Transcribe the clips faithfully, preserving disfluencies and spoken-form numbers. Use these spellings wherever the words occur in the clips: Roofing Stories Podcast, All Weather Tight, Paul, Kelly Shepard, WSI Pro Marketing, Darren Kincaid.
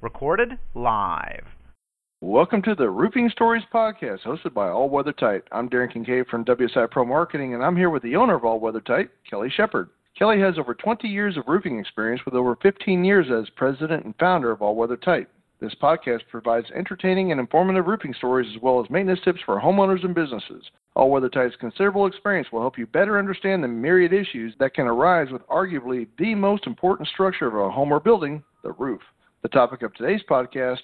Recorded live. Welcome to the Roofing Stories Podcast, hosted by All Weather Tight. I'm Darren Kincaid from W S I Pro Marketing, and I'm here with the owner of All Weather Tight, Kelly Shepard. Kelly has over twenty years of roofing experience with over fifteen years as president and founder of All Weather Tight. This podcast provides entertaining and informative roofing stories as well as maintenance tips for homeowners and businesses. All Weather Tight's considerable experience will help you better understand the myriad issues that can arise with arguably the most important structure of a home or building, the roof. The topic of today's podcast,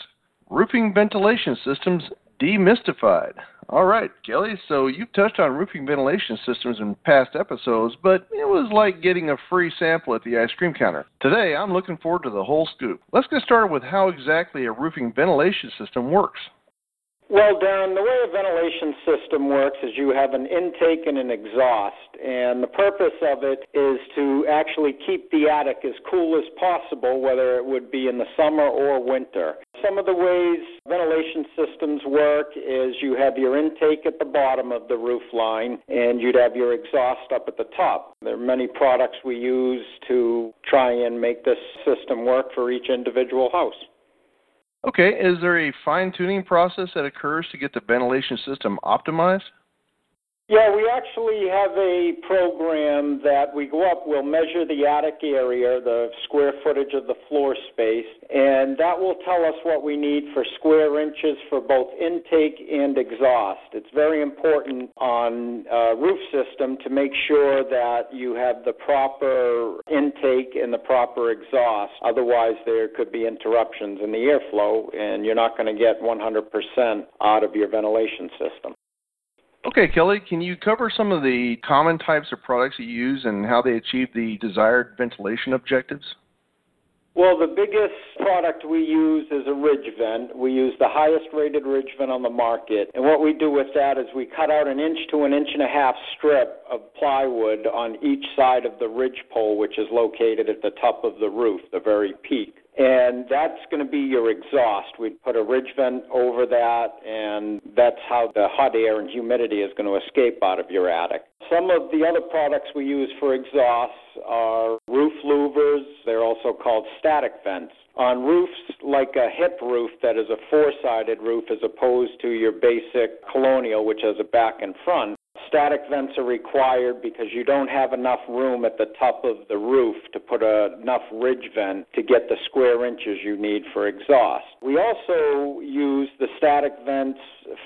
roofing ventilation systems demystified. All right, Kelly, so you've touched on roofing ventilation systems in past episodes, but it was like getting a free sample at the ice cream counter. Today, I'm looking forward to the whole scoop. Let's get started with how exactly a roofing ventilation system works. Well, Darren, the way a ventilation system works is you have an intake and an exhaust, and the purpose of it is to actually keep the attic as cool as possible, whether it would be in the summer or winter. Some of the ways ventilation systems work is you have your intake at the bottom of the roof line, and you'd have your exhaust up at the top. There are many products we use to try and make this system work for each individual house. Okay, is there a fine-tuning process that occurs to get the ventilation system optimized? Yeah, we actually have a program that we go up, we'll measure the attic area, the square footage of the floor space, and that will tell us what we need for square inches for both intake and exhaust. It's very important on a roof system to make sure that you have the proper intake and the proper exhaust. Otherwise, there could be interruptions in the airflow, and you're not going to get one hundred percent out of your ventilation system. Okay, Kelly, can you cover some of the common types of products you use and how they achieve the desired ventilation objectives? Well, the biggest product we use is a ridge vent. We use the highest rated ridge vent on the market. And what we do with that is we cut out an inch to an inch and a half strip of plywood on each side of the ridge pole, which is located at the top of the roof, the very peak. And that's going to be your exhaust. We'd put a ridge vent over that, and that's how the hot air and humidity is going to escape out of your attic. Some of the other products we use for exhausts are roof louvers. They're also called static vents. On roofs like a hip roof that is a four-sided roof as opposed to your basic colonial, which has a back and front, static vents are required because you don't have enough room at the top of the roof to put a, enough ridge vent to get the square inches you need for exhaust. We also use the static vents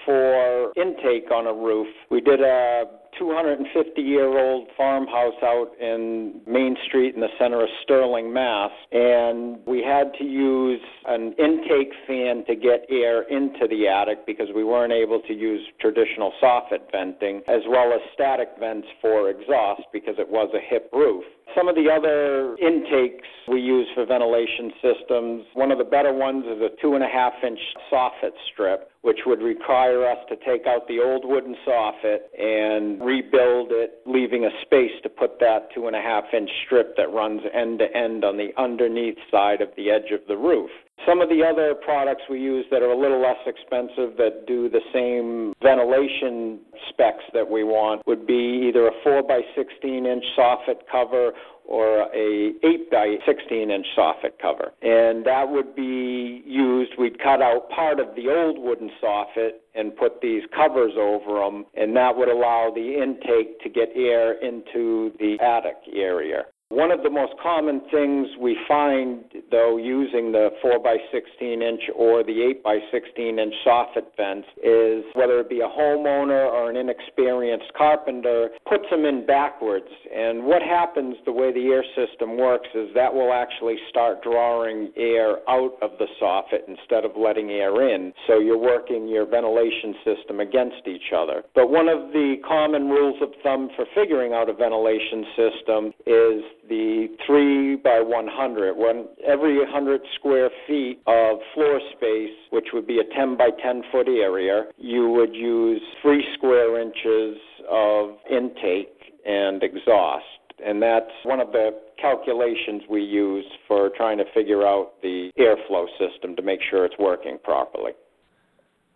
for intake on a roof. We did a two hundred fifty year old farmhouse out in Main Street in the center of Sterling, Mass, and we had to use an intake fan to get air into the attic because we weren't able to use traditional soffit venting, as well as static vents for exhaust because it was a hip roof. Some of the other intakes we use for ventilation systems, one of the better ones is a two and a half inch soffit strip, which would require us to take out the old wooden soffit and rebuild it, leaving a space to put that two and a half inch strip that runs end to end on the underneath side of the edge of the roof. Some of the other products we use that are a little less expensive that do the same ventilation specs that we want would be either a four by sixteen inch soffit cover or a eight by sixteen inch soffit cover. And that would be used, we'd cut out part of the old wooden soffit and put these covers over them, and that would allow the intake to get air into the attic area. One of the most common things we find, though, using the four by sixteen inch or the eight by sixteen inch soffit vents is whether it be a homeowner or an inexperienced carpenter puts them in backwards. And what happens, the way the air system works, is that will actually start drawing air out of the soffit instead of letting air in. So you're working your ventilation system against each other. But one of the common rules of thumb for figuring out a ventilation system is the three by one hundred, when every one hundred square feet of floor space, which would be a ten by ten foot area, you would use three square inches of intake and exhaust. And that's one of the calculations we use for trying to figure out the airflow system to make sure it's working properly.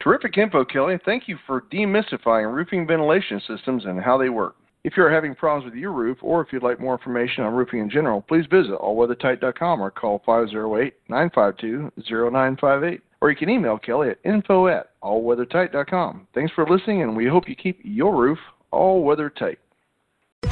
Terrific info, Kelly. Thank you for demystifying roofing ventilation systems and how they work. If you're having problems with your roof, or if you'd like more information on roofing in general, please visit all weather tight dot com or call five oh eight, nine five two, oh nine five eight. Or you can email Kelly at info at all weather tight dot com. Thanks for listening, and we hope you keep your roof all weather tight.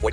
Void